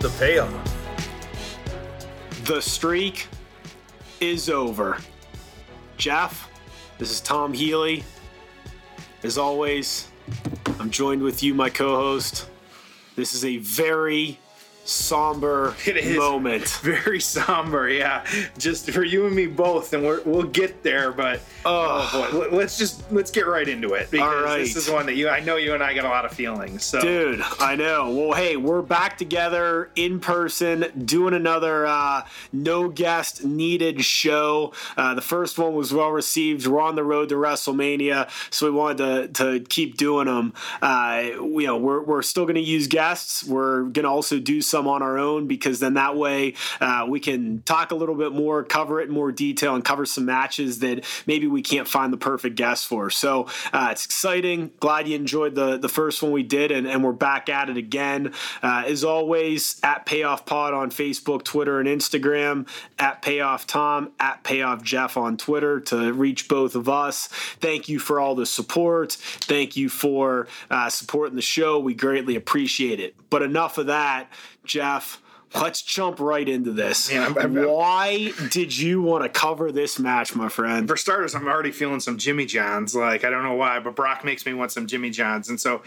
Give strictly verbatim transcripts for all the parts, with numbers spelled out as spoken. The Payoff. The streak is over. Jeff, this is Tom Healy. As always, I'm joined with you, my co-host. This is a very somber moment. Very somber, yeah. Just for you and me both, and we're, we'll get there. But oh, oh boy, let's just let's get right into it because all right. This is one that you, I know you and I got a lot of feelings. So, dude, I know. Well, hey, we're back together in person, doing another uh, no guest needed show. Uh, the first one was well received. We're on the road to WrestleMania, so we wanted to to keep doing them. Uh, you know, we're we're still going to use guests. We're going to also do some on our own, because then that way uh, we can talk a little bit more, cover it in more detail, and cover some matches that maybe we can't find the perfect guest for. So uh, it's exciting. Glad you enjoyed the, the first one we did, and, and we're back at it again. Uh, as always, at PayoffPod on Facebook, Twitter, and Instagram, at PayoffTom, at PayoffJeff on Twitter to reach both of us. Thank you for all the support. Thank you for uh, supporting the show. We greatly appreciate it. But enough of that. Jeff, let's jump right into this. Man, I'm, I'm, Why did you want to cover this match, my friend? For starters, I'm already feeling some Jimmy Johns. Like, I don't know why, but Brock makes me want some Jimmy Johns. And so,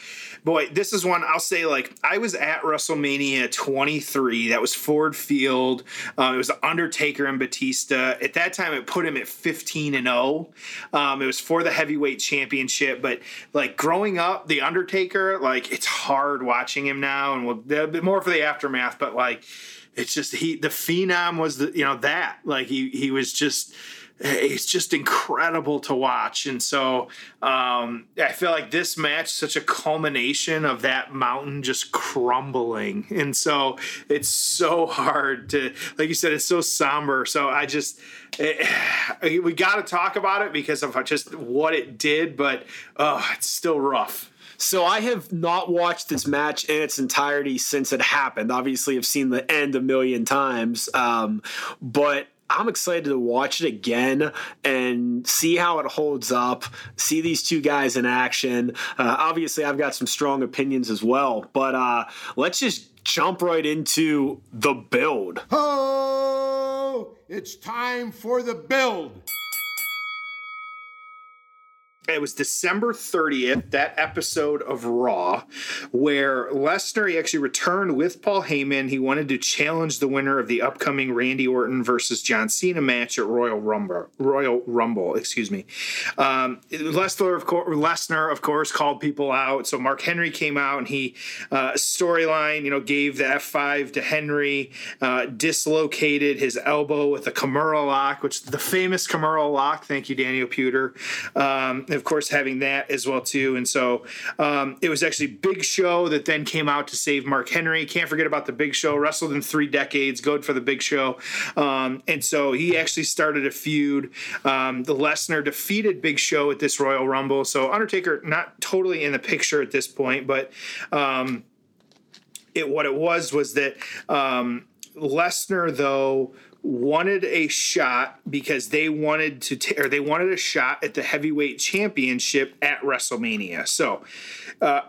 boy, this is one I'll say, like, I was at WrestleMania twenty-three. That was Ford Field. Um, it was The Undertaker and Batista. At that time, it put him at fifteen and oh. Um, it was for the heavyweight championship. But, like, growing up, The Undertaker, like, it's hard watching him now. And we'll, a bit more for the aftermath, but, like, it's just he the phenom was the you know that like he he was just it's just incredible to watch. And so um, I feel like this match is such a culmination of that mountain just crumbling. And so it's so hard to, like you said, it's so somber. So I just, it, we got to talk about it because of just what it did, but oh, it's still rough. So I have not watched this match in its entirety since it happened. Obviously, I've seen the end a million times, um, but I'm excited to watch it again and see how it holds up, see these two guys in action. Uh, obviously, I've got some strong opinions as well, but uh, let's just jump right into the build. Oh, it's time for the build. It was December thirtieth, that episode of Raw, where Lesnar, he actually returned with Paul Heyman. He wanted to challenge the winner of the upcoming Randy Orton versus John Cena match at Royal Rumble. Royal Rumble, excuse me. Um, Lesnar, of course, Lesnar, of course, called people out. So Mark Henry came out and he uh, storyline, you know, gave the F five to Henry, uh, dislocated his elbow with a Kimura lock, which the famous Kimura lock. Thank you, Daniel Pewter. Um, Of course, having that as well, too. And so um, it was actually Big Show that then came out to save Mark Henry. Can't forget about the Big Show. Wrestled in three decades. Good for the Big Show. Um, and so he actually started a feud. Um, the Lesnar defeated Big Show at this Royal Rumble. So Undertaker not totally in the picture at this point. But um, it what it was was that um, Lesnar, though, wanted a shot because they wanted to, t- or they wanted a shot at the heavyweight championship at WrestleMania. So, uh,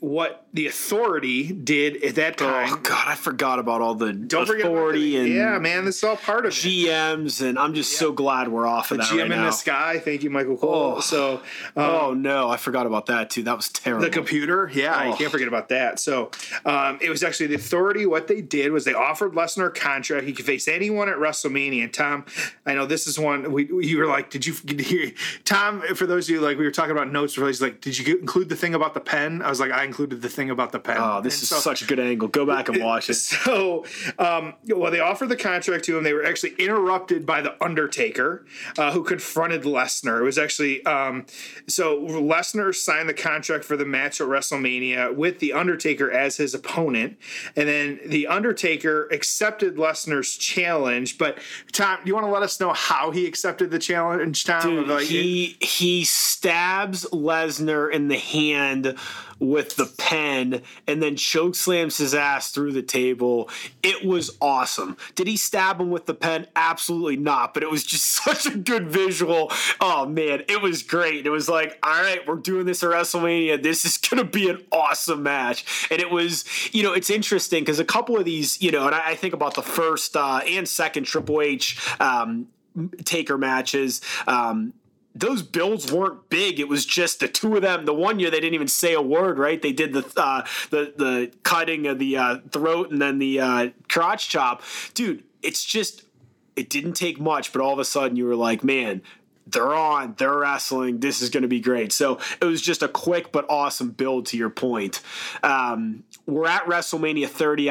what the Authority did at that time. Oh God, I forgot about all the don't Authority forget the, and yeah, man, this is all part of G Ms, it. and I'm just yeah. so glad we're off of the that G M right now. G M in the sky, thank you, Michael Cole. Oh. So, um, oh no, I forgot about that too. That was terrible. The computer, yeah, oh. you can't forget about that. So, um, it was actually the Authority. What they did was they offered Lesnar a contract. He could face anyone at WrestleMania. And Tom, I know this is one we you were like, did you hear Tom? For those of you like, we were talking about notes. He's like, did you include the thing about the pen? I was like, I. included the thing about the pen. Oh, this and is so, such a good angle. Go back and watch it. So, um, well, they offered the contract to him. They were actually interrupted by The Undertaker, uh, who confronted Lesnar. It was actually um, – so Lesnar signed the contract for the match at WrestleMania with The Undertaker as his opponent. And then The Undertaker accepted Lesnar's challenge. But, Tom, do you want to let us know how he accepted the challenge, Tom? Dude, like, he, he stabs Lesnar in the hand with the pen and then chokeslams his ass through the table. It was awesome. Did he stab him with the pen? Absolutely not, but it was just such a good visual. Oh, man, it was great. It was like, all right, we're doing this at WrestleMania. This is going to be an awesome match. And it was, you know, it's interesting because a couple of these, you know, and I think about the first uh, and second Triple H um, Taker matches, um, those builds weren't big. It was just the two of them. The one year they didn't even say a word, right? They did the uh, the the cutting of the uh, throat and then the uh, crotch chop. Dude, it's just it didn't take much, but all of a sudden you were like, man, they're on, they're wrestling. This is going to be great. So it was just a quick but awesome build to your point. Um, we're at WrestleMania thirty,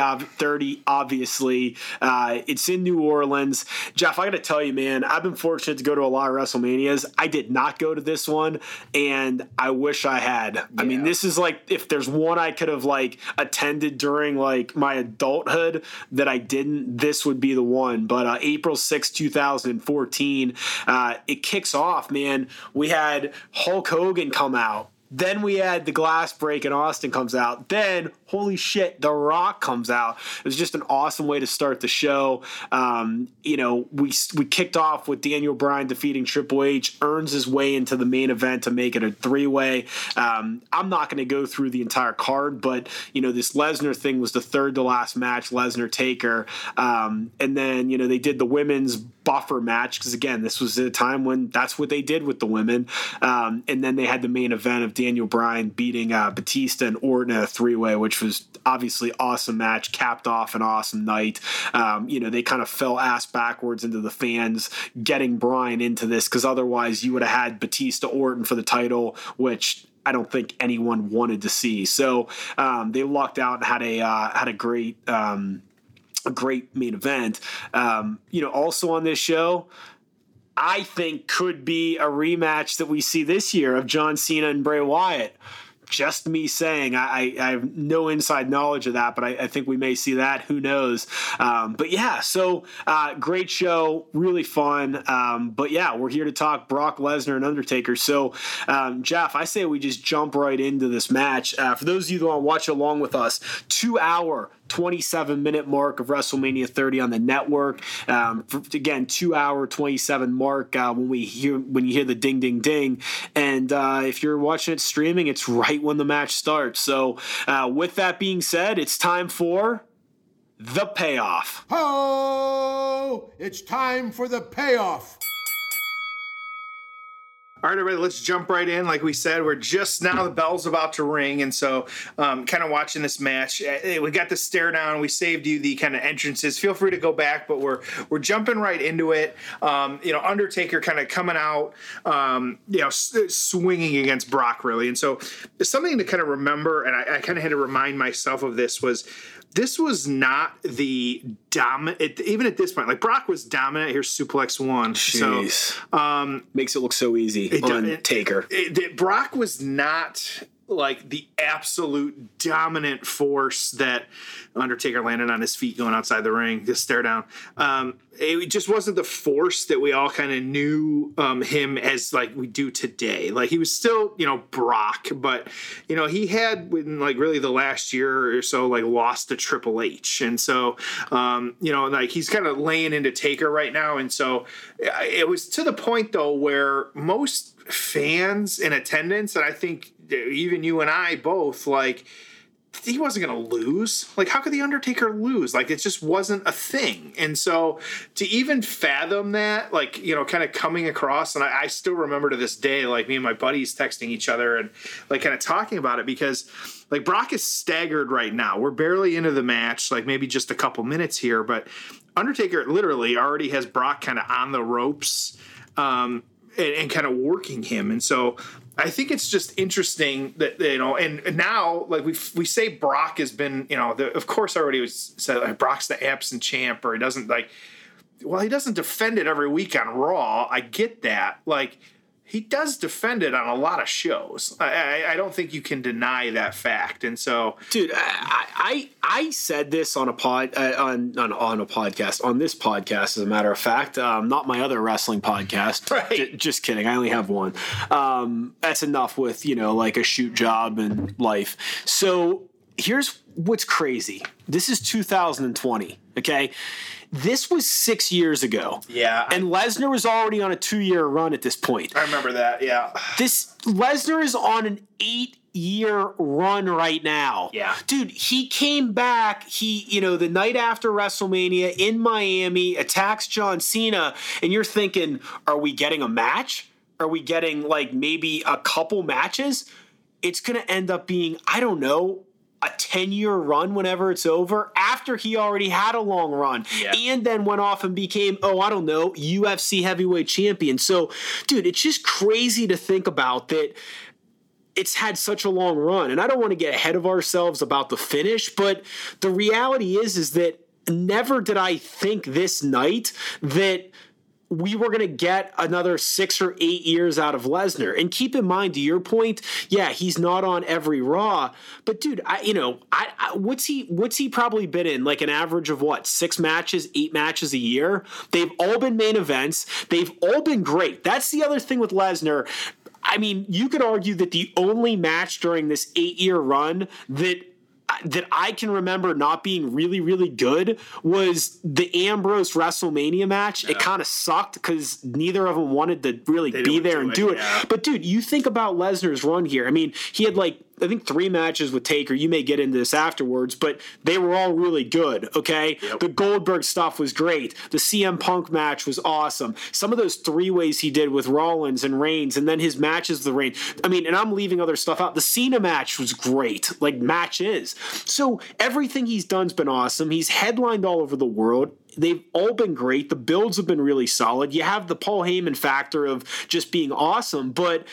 obviously. Uh, it's in New Orleans. Jeff, I got to tell you, man, I've been fortunate to go to a lot of WrestleManias. I did not go to this one, and I wish I had. Yeah. I mean, this is like if there's one I could have like attended during like my adulthood that I didn't, this would be the one. But uh, April sixth, twenty fourteen, uh, it kicked off, man. We had Hulk Hogan come out. Then we had the glass break and Austin comes out. Then, holy shit, The Rock comes out. It was just an awesome way to start the show. Um, you know, we we kicked off with Daniel Bryan defeating Triple H, earns his way into the main event to make it a three-way. Um, I'm not going to go through the entire card, but, you know, this Lesnar thing was the third-to-last match, Lesnar-Taker. Um, and then, you know, they did the women's buffer match because, again, this was at a time when that's what they did with the women. Um, and then they had the main event of Daniel Bryan beating uh, Batista and Orton in a three-way, which was obviously awesome match, capped off an awesome night. Um, you know, they kind of fell ass backwards into the fans getting Bryan into this because otherwise you would have had Batista Orton for the title, which I don't think anyone wanted to see. So um, they lucked out and had a uh, had a great um, a great main event. Um, you know, also on this show, I think could be a rematch that we see this year of John Cena and Bray Wyatt. Just me saying, I, I have no inside knowledge of that, but I, I think we may see that. Who knows? Um, but yeah, so uh, great show, really fun. Um, but yeah, we're here to talk Brock Lesnar and Undertaker. So um, Jeff, I say we just jump right into this match. Uh, for those of you that want to watch along with us, two hour, twenty-seven minute mark of WrestleMania thirty on the network. Um, for, again, two hour, twenty-seven mark uh, when we hear when you hear the ding, ding, ding. And uh, if you're watching it streaming, it's right when the match starts. So uh, with that being said, it's time for the payoff. Oh, it's time for the payoff. All right, everybody, let's jump right in. Like we said, we're just now, the bell's about to ring. And so um, kind of watching this match, we got the stare down. We saved you the kind of entrances. Feel free to go back, but we're we're jumping right into it. Um, you know, Undertaker kind of coming out, um, you know, s- swinging against Brock, really. And so something to kind of remember, and I, I kind of had to remind myself of this, was this was not the dominant, even at this point, like Brock was dominant. Here's suplex one. Jeez. So um, makes it look so easy. It on it, Taker. It, it, Brock was not like the absolute dominant force that Undertaker landed on his feet going outside the ring, just stare down. Um, it just wasn't the force that we all kind of knew um, him as like we do today. Like he was still, you know, Brock, but, you know, he had in like really the last year or so like lost to Triple H. And so, um, you know, like he's kind of laying into Taker right now. And so it was to the point though where most fans in attendance, and I think even you and I both, like, he wasn't going to lose. Like, how could The Undertaker lose? Like, it just wasn't a thing. And so to even fathom that, like, you know, kind of coming across, and I, I still remember to this day, like, me and my buddies texting each other and, like, kind of talking about it because, like, Brock is staggered right now. We're barely into the match, like, maybe just a couple minutes here. But Undertaker literally already has Brock kind of on the ropes um, and, and kind of working him. And so I think it's just interesting that, you know, and now, like, we we say Brock has been, you know, the, of course already was said, like, Brock's the absent champ, or he doesn't, like, well, he doesn't defend it every week on Raw. I get that. Like, he does defend it on a lot of shows. I, I, I don't think you can deny that fact. And so, dude, I I, I said this on a pod uh, on, on on a podcast on this podcast, as a matter of fact, um, not my other wrestling podcast. Right. J- just kidding. I only have one. Um, that's enough with, you know, like a shoot job and life. So here's what's crazy. This is two thousand twenty. Okay. This was six years ago. Yeah. And Lesnar was already on a two-year run at this point. I remember that, yeah. This Lesnar is on an eight-year run right now. Yeah. Dude, he came back, he, you know, the night after WrestleMania in Miami, attacks John Cena, and you're thinking, are we getting a match? Are we getting, like, maybe a couple matches? It's going to end up being, I don't know, a ten-year run whenever it's over, after he already had a long run, yeah. and then went off and became, oh, I don't know, U F C heavyweight champion. So, dude, it's just crazy to think about that it's had such a long run. And I don't want to get ahead of ourselves about the finish, but the reality is, is that never did I think this night that we were going to get another six or eight years out of Lesnar. And keep in mind, to your point, yeah, he's not on every Raw, but dude, I, you know, I, I what's he, what's he probably been in, like, an average of what, six matches, eight matches a year. They've all been main events. They've all been great. That's the other thing with Lesnar. I mean, you could argue that the only match during this eight year run that that I can remember not being really, really good was the Ambrose WrestleMania match. Yeah. It kind of sucked because neither of them wanted to really they be there and do it. it. Yeah. But, dude, you think about Lesnar's run here. I mean, he had, like, I think three matches with Taker. You may get into this afterwards, but they were all really good, okay? Yep. The Goldberg stuff was great. The C M Punk match was awesome. Some of those three-ways he did with Rollins and Reigns, and then his matches with the Reigns. I mean, and I'm leaving other stuff out. The Cena match was great, like match is. So everything he's done's been awesome. He's headlined all over the world. They've all been great. The builds have been really solid. You have the Paul Heyman factor of just being awesome, but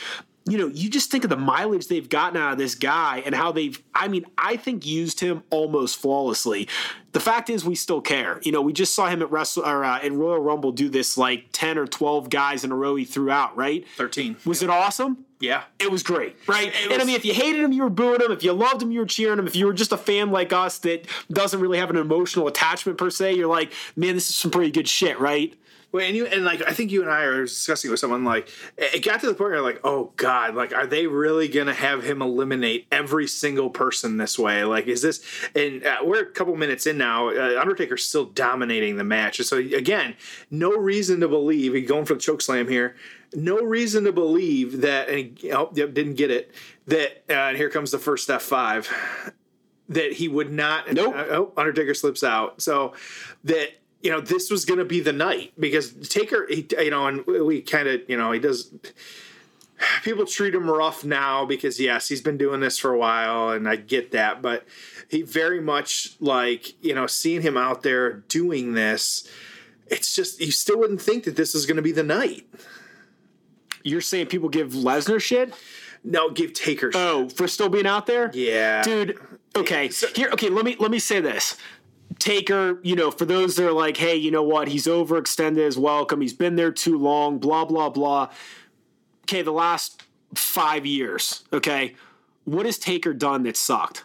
you know, you just think of the mileage they've gotten out of this guy and how they've, I mean, I think used him almost flawlessly. The fact is we still care. You know, we just saw him at Wrestle or uh, in Royal Rumble do this like ten or twelve guys in a row he threw out, right? thirteen. Was yeah. it awesome? Yeah. It was great, right? Was, and I mean, if you hated him, you were booing him. If you loved him, you were cheering him. If you were just a fan like us that doesn't really have an emotional attachment per se, you're like, man, this is some pretty good shit, right? Well, and you and like I think you and I are discussing with someone, like it got to the point where like, oh God, like are they really gonna have him eliminate every single person this way? Like, is this? And uh, we're a couple minutes in now. Uh, Undertaker's still dominating the match, so again, no reason to believe he's going for the chokeslam here. No reason to believe that. And he, oh, yep, didn't get it. That uh, and here comes the first F five. That he would not. Nope. Uh, oh, Undertaker slips out. So that. You know, this was going to be the night because Taker, he, you know, and we kind of, you know, he does. People treat him rough now because, yes, he's been doing this for a while, and I get that. But he very much like, you know, seeing him out there doing this, it's just you still wouldn't think that this is going to be the night. You're saying people give Lesnar shit? No, give Taker shit. Oh, for still being out there? Yeah. Dude. OK, so, here. OK, let me let me say this. Taker, you know, for those that are like, hey, you know what, he's overextended his welcome, he's been there too long, blah, blah, blah. Okay, the last five years, okay, what has Taker done that sucked?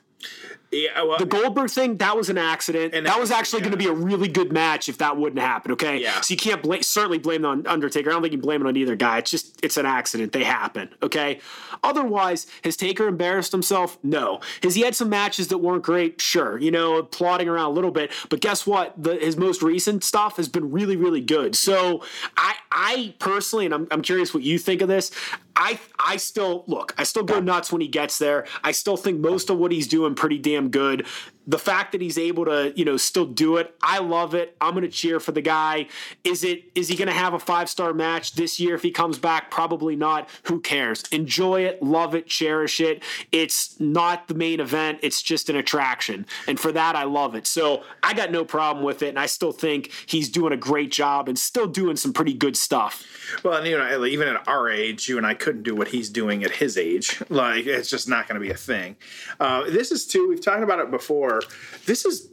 Yeah, well, the Goldberg thing, that was an accident. And that, that was actually yeah. going to be a really good match if that wouldn't happen, okay? Yeah. So you can't bl- certainly blame it on Undertaker. I don't think you can blame it on either guy. It's just it's an accident. They happen, okay? Otherwise, has Taker embarrassed himself? No. Has he had some matches that weren't great? Sure. You know, plodding around a little bit. But guess what? The, his most recent stuff has been really, really good. So I I personally, and I'm, I'm curious what you think of this, I I still, look, I still go nuts when he gets there. I still think most of what he's doing pretty damn good. The fact that he's able to, you know, still do it, I love it. I'm going to cheer for the guy. Is it? Is he going to have a five-star match this year if he comes back? Probably not. Who cares? Enjoy it, love it, cherish it. It's not the main event. It's just an attraction. And for that, I love it. So I got no problem with it, and I still think he's doing a great job and still doing some pretty good stuff. Well, and you know, even at our age, you and I couldn't do what he's doing at his age. Like, it's just not going to be a thing. Uh, this is, too, we've talked about it before. This is,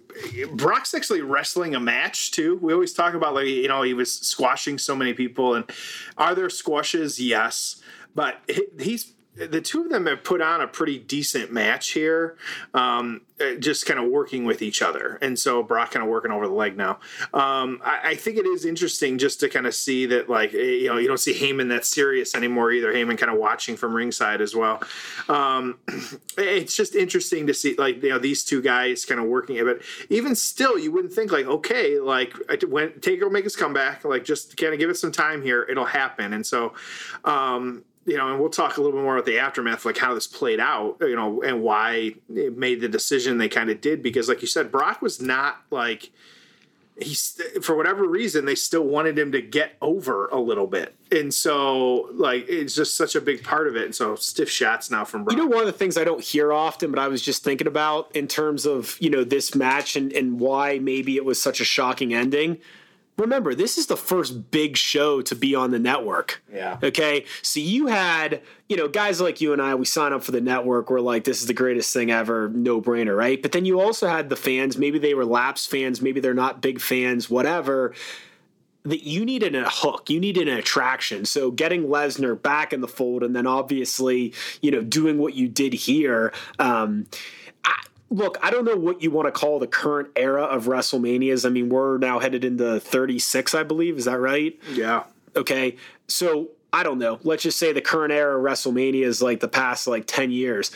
Brock's actually wrestling a match, too. We always talk about, like, you know, he was squashing so many people. And are there squashes? Yes. But he's, the two of them have put on a pretty decent match here, um, just kind of working with each other. And so Brock kind of working over the leg now. Um, I, I think it is interesting just to kind of see that, like, you know, you don't see Heyman that serious anymore either. Heyman kind of watching from ringside as well. Um, it's just interesting to see, like, you know, these two guys kind of working it. But even still, you wouldn't think, like, okay, like, when Taker will make his comeback, like, just kind of give it some time here. It'll happen. And so, um, you know, and we'll talk a little bit more about the aftermath, like how this played out, you know, and why it made the decision they kind of did. Because, like you said, Brock was not like he's for whatever reason, they still wanted him to get over a little bit. And so, like, it's just such a big part of it. And so stiff shots now from Brock. You know, one of the things I don't hear often, but I was just thinking about in terms of, you know, this match and, and why maybe it was such a shocking ending. Remember, this is the first big show to be on the network. Yeah. Okay. So you had, you know, guys like you and I, we sign up for the network. We're like, this is the greatest thing ever. No brainer. Right. But then you also had the fans. Maybe they were lapsed fans. Maybe they're not big fans, whatever. That you needed a hook, you needed an attraction. So getting Lesnar back in the fold and then obviously, you know, doing what you did here. Um, I, Look, I don't know what you want to call the current era of WrestleManias. I mean, we're now headed into thirty-six, I believe. Is that right? Yeah. Okay. So I don't know. Let's just say the current era of WrestleMania is like the past like ten years.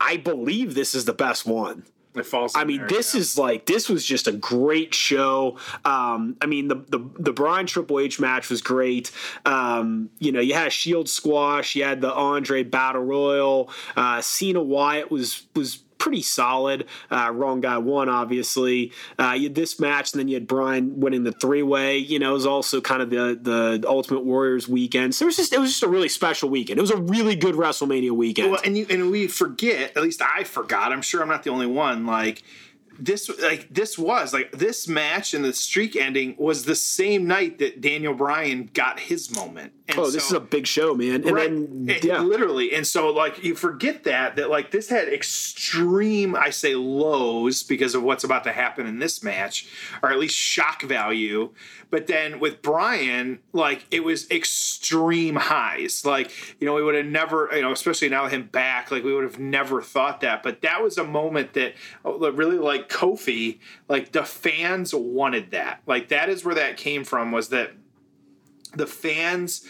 I believe this is the best one. It falls I mean, there, this yeah. is like this was just a great show. Um, I mean, the the the Braun Triple H match was great. Um, you know, you had a Shield squash, you had the Andre Battle Royal. Uh, Cena Wyatt was was. Pretty solid. Uh, wrong guy won, obviously. Uh, you had this match, and then you had Bryan winning the three-way. You know, it was also kind of the the Ultimate Warriors weekend. So it was just it was just a really special weekend. It was a really good WrestleMania weekend. Well, and you and we forget. At least I forgot. I'm sure I'm not the only one. Like. This like this was like this match and the streak ending was the same night that Daniel Bryan got his moment. And oh, this so, is a big show, man! And right, then it, yeah. literally, and so like you forget that that like this had extreme, I say lows because of what's about to happen in this match, or at least shock value. But then with Bryan, like it was extreme highs. Like you know we would have never, you know, especially now with him back, like we would have never thought that. But that was a moment that really like. Kofi, like the fans wanted that. Like that is where that came from, was that the fans,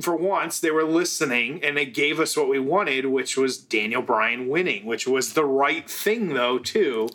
for once, they were listening and they gave us what we wanted, which was Daniel Bryan winning, which was the right thing though, too.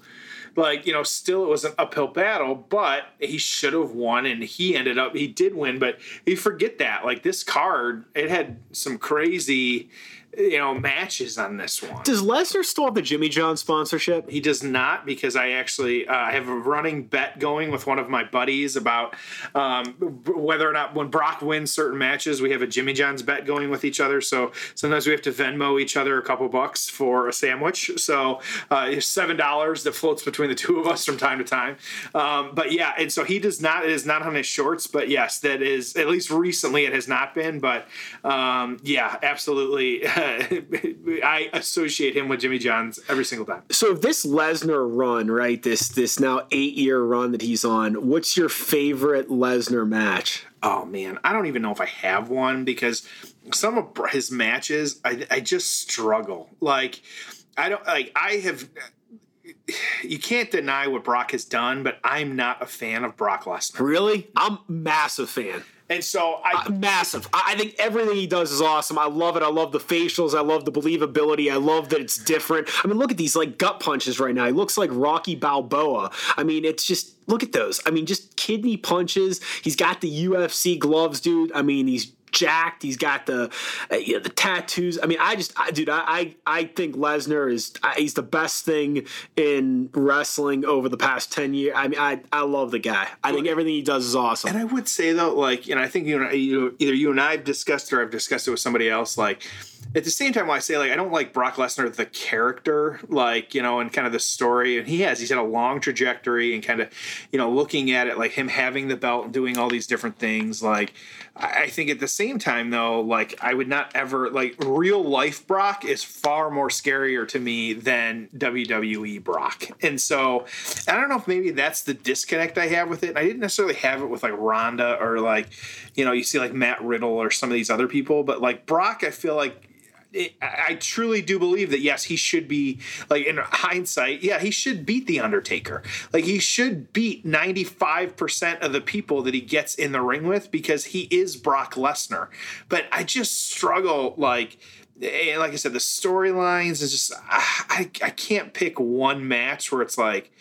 Like, you know, still it was an uphill battle, but he should have won, and he ended up, he did win, but you forget that. Like this card, it had some crazy... you know, matches on this one. Does Lesnar still have the Jimmy Johns sponsorship? He does not, because I actually uh, have a running bet going with one of my buddies about um, whether or not when Brock wins certain matches, we have a Jimmy Johns bet going with each other. So sometimes we have to Venmo each other a couple bucks for a sandwich. So uh, it's seven dollars that floats between the two of us from time to time. Um, but yeah, and so he does not, it is not on his shorts, but yes, that is, at least recently it has not been, but um, yeah, absolutely. I associate him with Jimmy Johns every single time. So this Lesnar run, right, this this now eight-year run that he's on, what's your favorite Lesnar match? Oh, man, I don't even know if I have one, because some of his matches, I, I just struggle. Like, I don't – like, I have – you can't deny what Brock has done, but I'm not a fan of Brock Lesnar. Really? I'm a massive fan. And so I uh, massive. I think everything he does is awesome. I love it. I love the facials. I love the believability. I love that it's different. I mean, look at these like gut punches right now. He looks like Rocky Balboa. I mean, it's just look at those. I mean, just kidney punches. He's got the U F C gloves, dude. I mean, he's jacked. He's got the uh, you know, the tattoos. I mean, I just I, dude, I, I I think Lesnar is he's the best thing in wrestling over the past ten years. I mean, I I love the guy. I think everything he does is awesome. And I would say though, like, you know, I think you and I, you either you and I've discussed it or I've discussed it with somebody else. Like at the same time, when I say like I don't like Brock Lesnar the character, like you know, and kind of the story. And he has he's had a long trajectory and kind of you know looking at it like him having the belt and doing all these different things. Like I, I think at the same time, though, like, I would not ever, like, real life Brock is far more scarier to me than W W E Brock. And so I don't know if maybe that's the disconnect I have with it. I didn't necessarily have it with, like, Ronda or, like, you know, you see, like, Matt Riddle or some of these other people. But, like, Brock, I feel like it, I truly do believe that, yes, he should be, like, in hindsight, yeah, he should beat The Undertaker. Like, he should beat ninety-five percent of the people that he gets in the ring with because he is Brock Lesnar. But I just struggle, like... And like I said, the storylines is just I, I can't pick one match where it's like,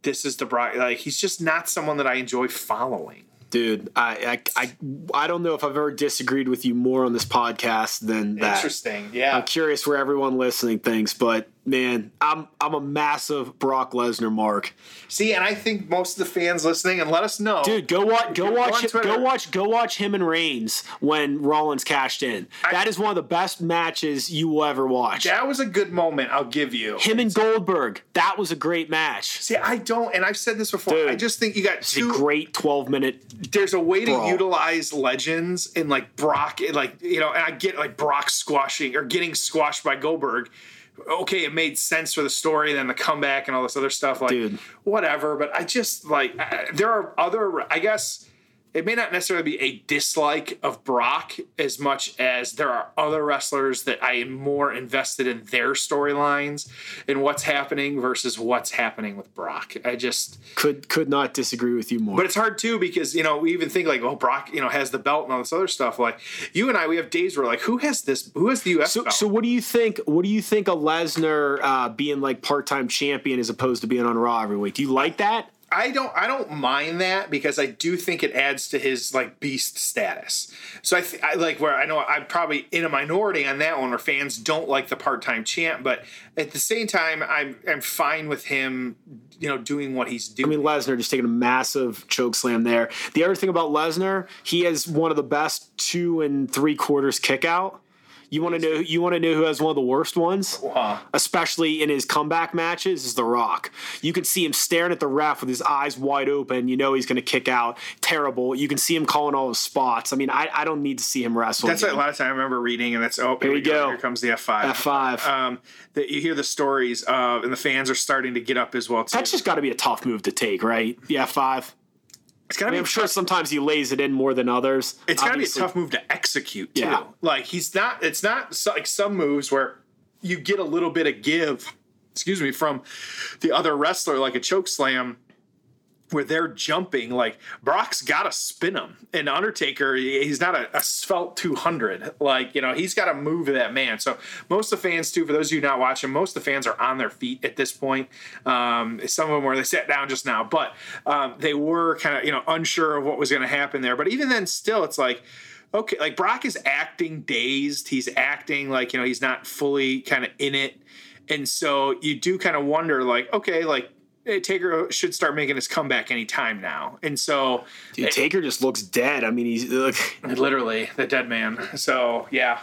this is the Brock. Like, he's just not someone that I enjoy following. Dude, I, I I I don't know if I've ever disagreed with you more on this podcast than that. Interesting, yeah. I'm curious where everyone listening thinks, but man, I'm I'm a massive Brock Lesnar mark. See, and I think most of the fans listening, and let us know, dude. Go watch, go watch, go watch, go watch, go watch him and Reigns when Rollins cashed in. I, that is one of the best matches you will ever watch. That was a good moment, I'll give you. Him and Goldberg, that was a great match. See, I don't, and I've said this before. Dude, I just think you got it's two a great twelve minute. There's a way to Brawl. Utilize legends and, like, Brock, and, like, you know, and I get, like, Brock squashing or getting squashed by Goldberg. Okay, it made sense for the story and then the comeback and all this other stuff. Like, dude, whatever. But I just, like, I, there are other, I guess it may not necessarily be a dislike of Brock as much as there are other wrestlers that I am more invested in their storylines and what's happening versus what's happening with Brock. I just could could not disagree with you more. But it's hard too because, you know, we even think like, oh, Brock, you know, has the belt and all this other stuff. Like, you and I, we have days where like, who has this? Who has the U S so, belt? So what do you think? What do you think of Lesnar uh, being like part time champion as opposed to being on Raw every week? Do you like that? I don't I don't mind that because I do think it adds to his, like, beast status. So I, th- I like where I know I'm probably in a minority on that one where fans don't like the part-time champ, but at the same time, I'm I'm fine with him, you know, doing what he's doing. I mean, Lesnar just taking a massive choke slam there. The other thing about Lesnar, he has one of the best two and three quarters kick out. You want to know? You want to know who has one of the worst ones, uh-huh. especially in his comeback matches, is The Rock. You can see him staring at the ref with his eyes wide open. You know he's going to kick out. Terrible. You can see him calling all his spots. I mean, I, I don't need to see him wrestle. That's again. Like a lot of time I remember reading, and that's oh, here, here we go. go. Here comes the F five. F five. Um, that you hear the stories of, and the fans are starting to get up as well too. That's just got to be a tough move to take, right? The F five. It's gotta I mean, be I'm tough. Sure sometimes he lays it in more than others. It's got to be a tough move to execute, too. Yeah. Like, he's not – it's not like some moves where you get a little bit of give, excuse me, from the other wrestler, like a choke slam, where they're jumping. Like, Brock's got to spin him. And Undertaker, he's not a, a svelte two hundred. Like, you know, he's got to move that man. So most of the fans, too, for those of you not watching, most of the fans are on their feet at this point. Um, some of them were, they sat down just now. But um, they were kind of, you know, unsure of what was going to happen there. But even then, still, it's like, okay, like Brock is acting dazed. He's acting like, you know, he's not fully kind of in it. And so you do kind of wonder, like, okay, like, Taker should start making his comeback anytime now. And so dude, it, Taker just looks dead. I mean, he's look. literally the dead man. So, yeah.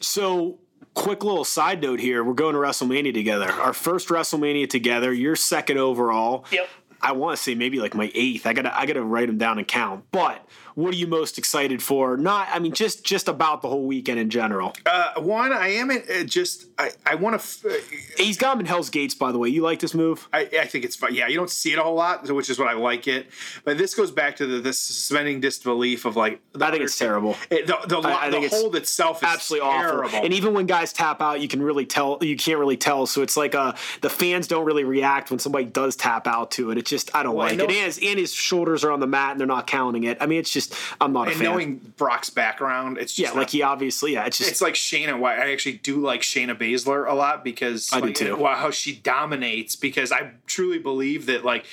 So quick little side note here. We're going to WrestleMania together. Our first WrestleMania together. Your second overall. Yep. I want to say maybe like my eighth. I gotta I gotta write them down and count. But what are you most excited for? Not I mean just just about the whole weekend in general. Uh, one I am in, uh, just I I want to. F- He's got him in Hell's Gates, by the way. You like this move? I, I think it's fun. Yeah, you don't see it a whole lot, which is what I like it. But this goes back to the this suspending disbelief of like. I think it's terrible. It, the the, I, I the hold itself is absolutely terrible. Awful. And even when guys tap out, you can really tell. You can't really tell. So it's like uh the fans don't really react when somebody does tap out to it. It's just I don't well, like I it. And his, and his shoulders are on the mat, and they're not counting it. I mean, it's just. Just, I'm not and a fan. Knowing Brock's background, it's just yeah, not, like he obviously yeah, it's just it's like Shayna. Why I actually do like Shayna Baszler a lot because I like, do too. Wow, how she dominates because I truly believe that like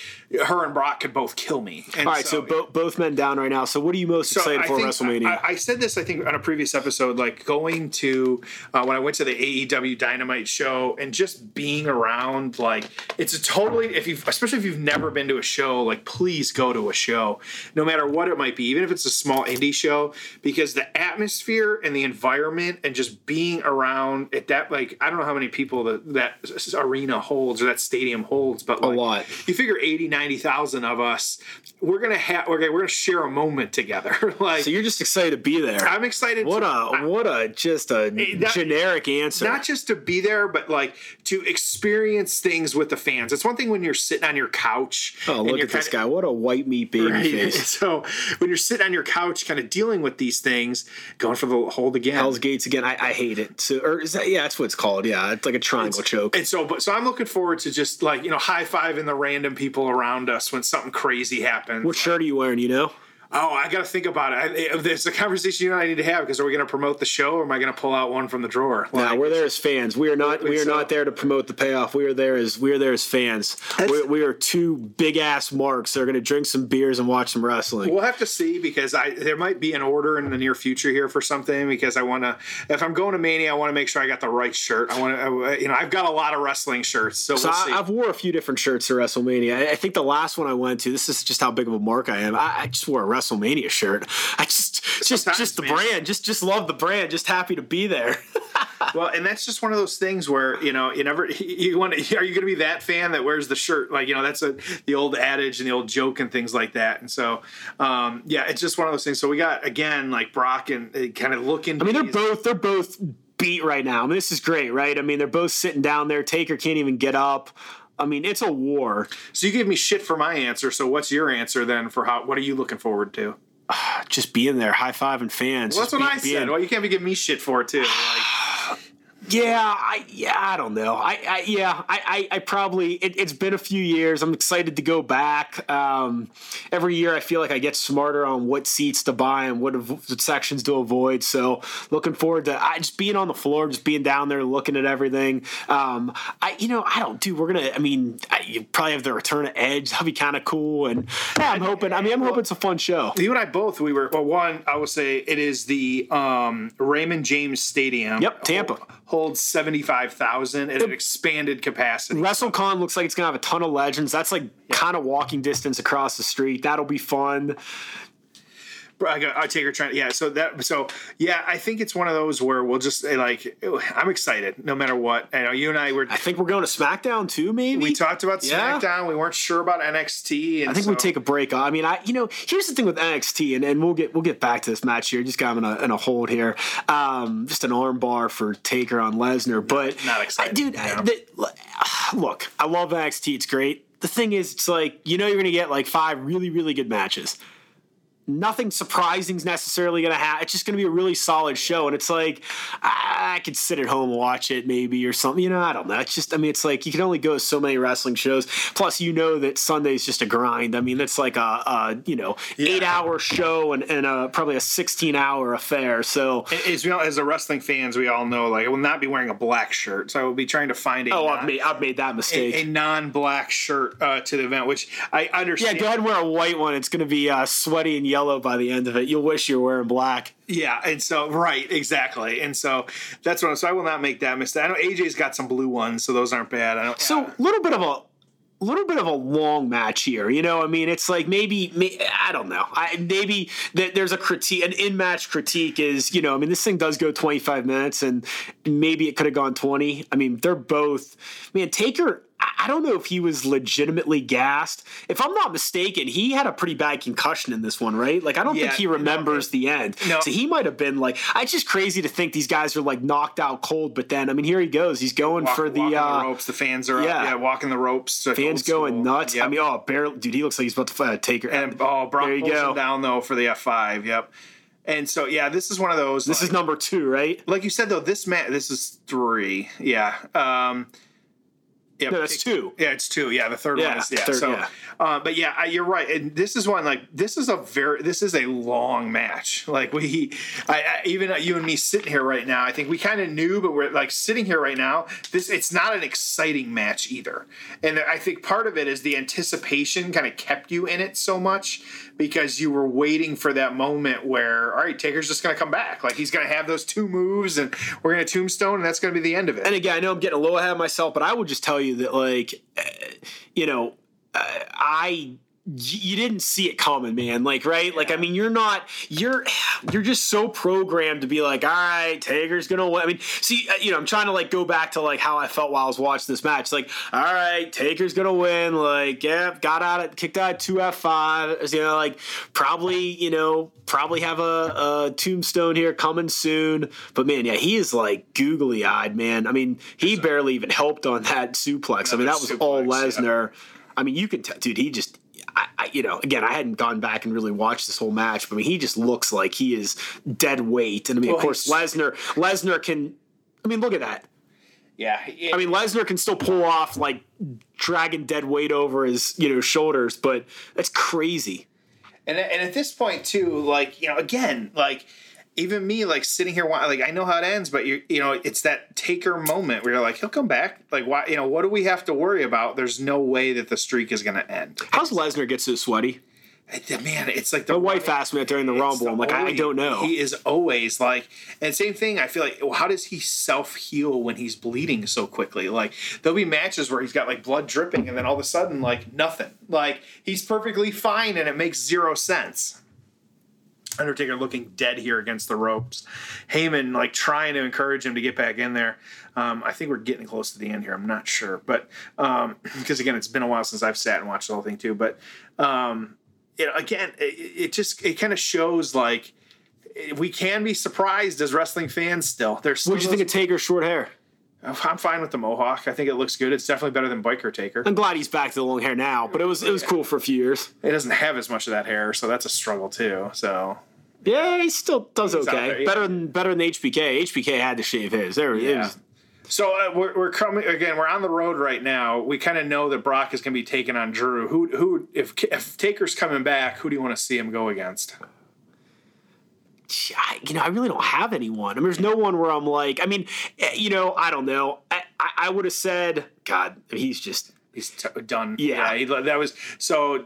her and Brock could both kill me. And all right, so, so bo- both men down right now. So what are you most so excited I for think, WrestleMania? I, I said this I think on a previous episode, like going to uh, when I went to the A E W Dynamite show and just being around like it's a totally if you especially if you've never been to a show, like please go to a show, no matter what it might be. Even if it's a small indie show, because the atmosphere and the environment and just being around at that, like, I don't know how many people the, that arena holds or that stadium holds, but like, a lot. You figure eighty, ninety thousand of us, we're gonna have. Okay, we're gonna share a moment together. Like, so you're just excited to be there. I'm excited. What to, a I, what a just a not, generic answer. Not just to be there, but like to experience things with the fans. It's one thing when you're sitting on your couch. Oh, look at this of, guy! What a white meat baby right? face. So when you're sitting on your couch, kind of dealing with these things, going for the hold again, Hell's Gates again. I, I hate it. So or is that, yeah, that's what it's called. Yeah, it's like a triangle it's, choke. And so, but so I'm looking forward to just like you know high fiving the random people around us when something crazy happens. What shirt are you wearing? You know. Oh, I got to think about it. There's a conversation you and I need to have because are we going to promote the show or am I going to pull out one from the drawer? Like, no, we're there as fans. We are not. We are so. not there to promote the payoff. We are there as we are there as fans. We're, we are two big ass marks that are going to drink some beers and watch some wrestling. We'll have to see because I there might be an order in the near future here for something because I want to. If I'm going to Mania, I want to make sure I got the right shirt. I want to. You know, I've got a lot of wrestling shirts, so, so we'll I, see. I've wore a few different shirts to WrestleMania. I, I think the last one I went to. This is just how big of a mark I am. I, I just wore a wrestling. WrestleMania shirt. I just, just, Sometimes, just the man. brand. Just, just love the brand. Just happy to be there. Well, and that's just one of those things where you know you never you want to. Are you going to be that fan that wears the shirt? Like you know, that's a, the old adage and the old joke and things like that. And so, um, yeah, it's just one of those things. So we got again like Brock and uh, kind of looking. I mean, they're both. They're both beat right now. I mean, this is great, right? I mean, they're both sitting down there. Taker can't even get up. I mean, it's a war. So you gave me shit for my answer. So what's your answer then for how? What are you looking forward to? Uh, just being there, high-fiving fans. Well, that's what be, I said. Being... Well, you can't be giving me shit for it too. Like... yeah, I yeah, I don't know. I, I yeah, I I, I probably it, it's been a few years. I'm excited to go back. Um, every year, I feel like I get smarter on what seats to buy and what, av- what sections to avoid. So looking forward to I, just being on the floor, just being down there, looking at everything. Um, I you know I don't do. We're gonna. I mean, I, you probably have the return of Edge. That'll be kind of cool. And yeah, I'm hoping. I mean, I'm well, hoping it's a fun show. You and I both. We were well. One, I will say it is the um, Raymond James Stadium. Yep, Tampa. Holds seventy-five thousand at an expanded capacity. WrestleCon looks like it's going to have a ton of legends. That's like yeah. kind of walking distance across the street. That'll be fun. I take her trying. Yeah, so that so yeah, I think it's one of those where we'll just like I'm excited no matter what. I know you and I were. I think we're going to SmackDown too. Maybe we talked about yeah. SmackDown. We weren't sure about N X T. And I think so. we take a break. I mean, I you know here's the thing with N X T, and, and we'll get we'll get back to this match here. Just got in a, in a hold here. Um, just an arm bar for Taker on Lesnar, but not excited, dude. No. I, the, look, I love N X T. It's great. The thing is, it's like you know you're going to get like five really really good matches. Nothing surprising's necessarily going to happen. It's just going to be a really solid show. And it's like, I, I could sit at home and watch it maybe or something. You know, I don't know. It's just, I mean, it's like you can only go to so many wrestling shows. Plus, you know that Sunday's just a grind. I mean, that's like a, a you know, yeah. eight-hour show and, and a, probably a sixteen-hour affair. So as, you know, as a wrestling fans, we all know, like, I will not be wearing a black shirt. So I will be trying to find a Oh, non, I've, made, I've made that mistake. A, a non-black shirt uh, to the event, which I understand. Yeah, go ahead and wear a white one. It's going to be uh, sweaty and yellow. Yellow by the end of it. You'll wish you were wearing black. Yeah, and so right, exactly, and so that's what. So I will not make that mistake. I know A J's got some blue ones, so those aren't bad. I don't. So a little bit of a. little bit of a long match here. You know, I mean, it's like maybe, may, I don't know. I, maybe th- there's a critique, an in-match critique is, you know, I mean, this thing does go twenty-five minutes and maybe it could have gone twenty. I mean, they're both, man, Taker, I, I don't know if he was legitimately gassed. If I'm not mistaken, he had a pretty bad concussion in this one, right? Like, I don't yeah, think he remembers no, the end. No. So he might've been like, it's just crazy to think these guys are like knocked out cold, but then, I mean, here he goes. He's going Walk, for the, uh, the ropes. The fans are yeah, up, yeah walking the ropes. To- Fans going nuts. Yep. I mean, oh, barely, dude, he looks like he's about to uh, take her. And oh, Brock pulls him down though for the F five. Yep. And so, yeah, this is one of those. This like, is number two, right? Like you said, though, this man, this is three. Yeah. Um, yeah, no, that's it, two. Yeah, it's two. Yeah, the third yeah, one is yeah. Third, so, yeah. Uh, but yeah, I, you're right. And this is one like this is a very this is a long match. Like we, I, I, even you and me sitting here right now, I think we kind of knew, but we're like sitting here right now. This it's not an exciting match either. And I think part of it is the anticipation kind of kept you in it so much because you were waiting for that moment where all right, Taker's just going to come back. Like he's going to have those two moves, and we're going to tombstone, and that's going to be the end of it. And again, I know I'm getting a little ahead of myself, but I would just tell you. That like, you know, I you didn't see it coming, man. Like, right? Like, I mean, you're not, you're, you're just so programmed to be like, all right, Taker's going to win. I mean, see, you know, I'm trying to like go back to like how I felt while I was watching this match. Like, all right, Taker's going to win. Like, yeah, got out at, kicked out at two F five. You know, like probably, you know, probably have a, a tombstone here coming soon. But man, yeah, he is like googly eyed, man. I mean, he so, barely even helped on that suplex. I mean, that was suplex, all Lesnar. Yeah. I mean, you can tell, dude, he just, I, I, you know, again, I hadn't gone back and really watched this whole match, but I mean, he just looks like he is dead weight. And I mean, well, of course, Lesnar, Lesnar can, I mean, look at that. Yeah. It, I mean, Lesnar can still pull off like dragging dead weight over his, you know, shoulders, but that's crazy. And, and at this point too, like, you know, again, like even me, like sitting here, like I know how it ends, but you you know, it's that Taker moment where you're like, he'll come back. Like, why, you know, what do we have to worry about? There's no way that the streak is going to end. How's Lesnar get so sweaty? Man, it's like the my wife asked me during the Rumble. I'm like, I don't know. He is always like, and same thing. I feel like, well, how does he self heal when he's bleeding so quickly? Like there'll be matches where he's got like blood dripping, and then all of a sudden, like nothing. Like he's perfectly fine, and it makes zero sense. Undertaker looking dead here against the ropes. Heyman like trying to encourage him to get back in there. Um, I think we're getting close to the end here. I'm not sure, but um, because again, it's been a while since I've sat and watched the whole thing too. But um, you know, again, it, it just it kind of shows like we can be surprised as wrestling fans still. There's still what do you think of Taker's short hair? I'm fine with the mohawk. I think it looks good. It's definitely better than Biker Taker. I'm glad he's back to the long hair now, but it was it was cool for a few years. It doesn't have as much of that hair, so that's a struggle too. So yeah, he still does he's okay. There, yeah. Better than better than H B K. H B K had to shave his. There yeah. it was. So uh, we're, we're coming again. We're on the road right now. We kind of know that Brock is going to be taking on Drew. Who who if if Taker's coming back, who do you want to see him go against? I, you know, I really don't have anyone. I mean, there's no one where I'm like, I mean, you know, I don't know. I, I, I would have said, God, he's just he's t- done. Yeah, yeah he, that was so.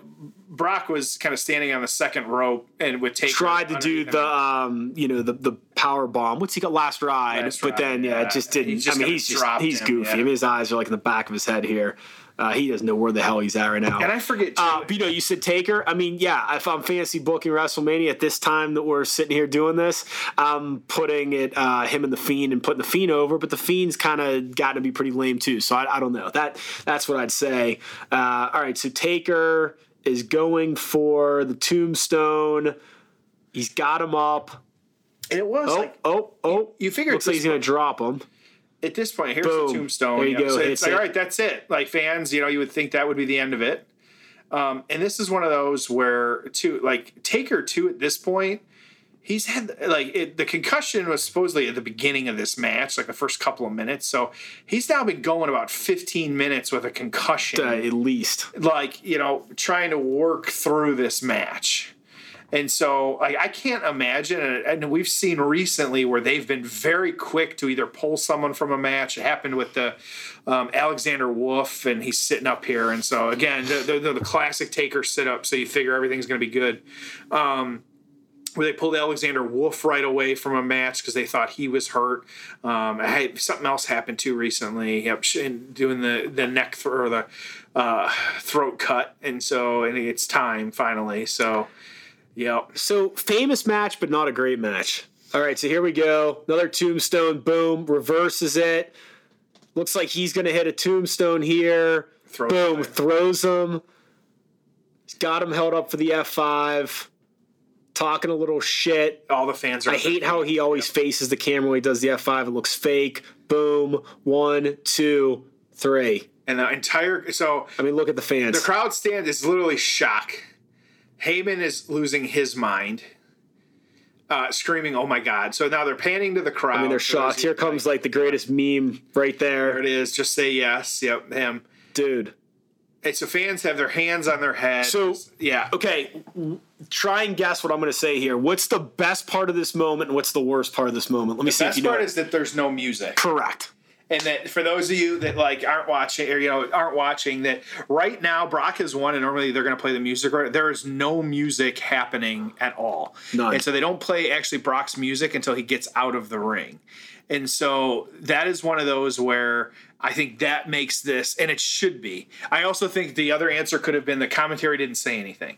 Brock was kind of standing on the second rope and would take tried to do the, um, you know, the the power bomb. What's he got? Last ride, last but ride, then yeah, yeah, it just didn't. Just I mean, he's just he's him, goofy. Yeah. I mean, his eyes are like in the back of his head here. Uh, he doesn't know where the hell he's at right now. And I forget, too. Uh, you know, you said Taker. I mean, yeah, if I'm fancy booking WrestleMania at this time that we're sitting here doing this, I'm putting it uh, him and The Fiend and putting The Fiend over, but The Fiend's kind of got to be pretty lame too, so I, I don't know. That That's what I'd say. Uh, all right, so Taker is going for the tombstone. He's got him up. And it was oh, like – Oh, oh, oh. You figured looks like he's going to drop him. At this point, here's Boom. the tombstone. There you you know, go. So it's like, it. all right, that's it. Like fans, you know, you would think that would be the end of it. Um, and this is one of those where, too, like Taker too. At this point, he's had like it, the concussion was supposedly at the beginning of this match, like the first couple of minutes. So he's now been going about fifteen minutes with a concussion, uh, at least. Like you know, trying to work through this match. And so like, I can't imagine, and we've seen recently where they've been very quick to either pull someone from a match. It happened with the um, Alexander Wolf, and he's sitting up here. And so, again, the, the, the classic Taker sit-up, so you figure everything's going to be good. Um, where they pulled Alexander Wolf right away from a match because they thought he was hurt. Um, I had, something else happened, too, recently, yep, doing the, the neck th- or the uh, throat cut. And so and it's time, finally, so... Yeah. So famous match, but not a great match. All right, so here we go. Another tombstone. Boom. Reverses it. Looks like he's going to hit a tombstone here. Throw boom. Him. Throws him. He's got him held up for the F five. Talking a little shit. All the fans are. I hate how he always yeah. faces the camera when he does the F five. It looks fake. Boom. One, two, three. And the entire. So. I mean, look at the fans. The crowd stand is literally shock. Heyman is losing his mind, uh, screaming, oh, my God. So now they're panning to the crowd. I mean, they're shocked. Here comes, like, the greatest meme right there. There it is. Just say yes. Yep, him. Dude. And so fans have their hands on their head. So, yeah. Okay, try and guess what I'm going to say here. What's the best part of this moment and what's the worst part of this moment? Let me see if you know. The best part is that there's no music. Correct. And that for those of you that like aren't watching, or you know, aren't watching, that right now Brock has won, and normally they're going to play the music. There is no music happening at all, none. And so they don't play actually Brock's music until he gets out of the ring. And so that is one of those where I think that makes this, and it should be. I also think the other answer could have been the commentary didn't say anything.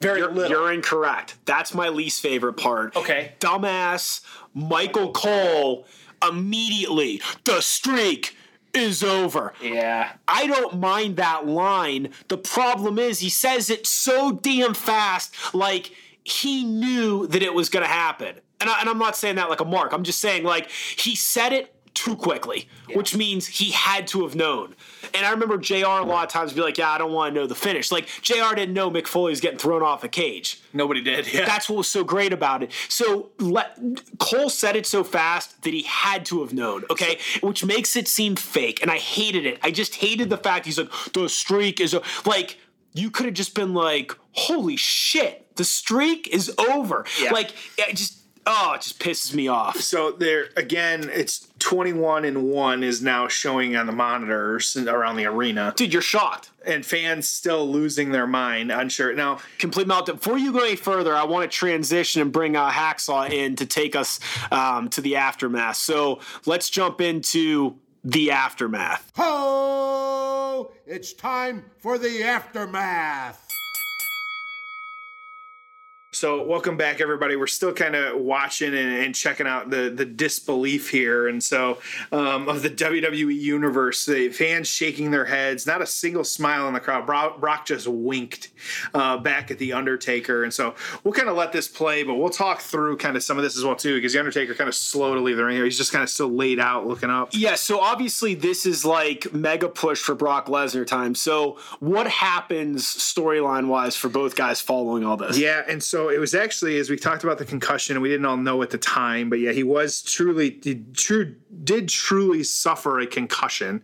Very you're, little. You're incorrect. That's my least favorite part. Okay. Dumbass Michael Cole immediately, the streak is over. Yeah. I don't mind that line. The problem is he says it so damn fast, like he knew that it was going to happen. And, I, and I'm not saying that like a mark. I'm just saying like he said it too quickly, yeah. which means he had to have known. And I remember J R a lot of times be like, yeah, I don't want to know the finish. Like, J R didn't know Mick Foley was getting thrown off a cage. Nobody did, yeah. That's what was so great about it. So let, Cole said it so fast that he had to have known, okay, which makes it seem fake, and I hated it. I just hated the fact he's like, the streak is – like, you could have just been like, holy shit, the streak is over. Yeah. Like, it just – oh, it just pisses me off. So there again, it's twenty-one and one is now showing on the monitors around the arena. Dude, you're shocked. And fans still losing their mind, unsure. Now, complete meltdown. Before you go any further, I want to transition and bring uh, Hacksaw in to take us um, to the aftermath. So let's jump into the aftermath. Ho! It's time for the aftermath. So welcome back, everybody. We're still kind of watching and, and checking out the, the disbelief here. And so um, of the W W E universe, the fans shaking their heads, not a single smile in the crowd. Brock, Brock just winked uh, back at The Undertaker. And so we'll kind of let this play, but we'll talk through kind of some of this as well, too, because The Undertaker kind of slow to leave the ring here. He's just kind of still laid out looking up. Yeah, so obviously this is like mega push for Brock Lesnar time. So what happens storyline-wise for both guys following all this? Yeah, and so it was actually, as we talked about the concussion, and we didn't all know at the time, but yeah, he was truly, he true, did truly suffer a concussion.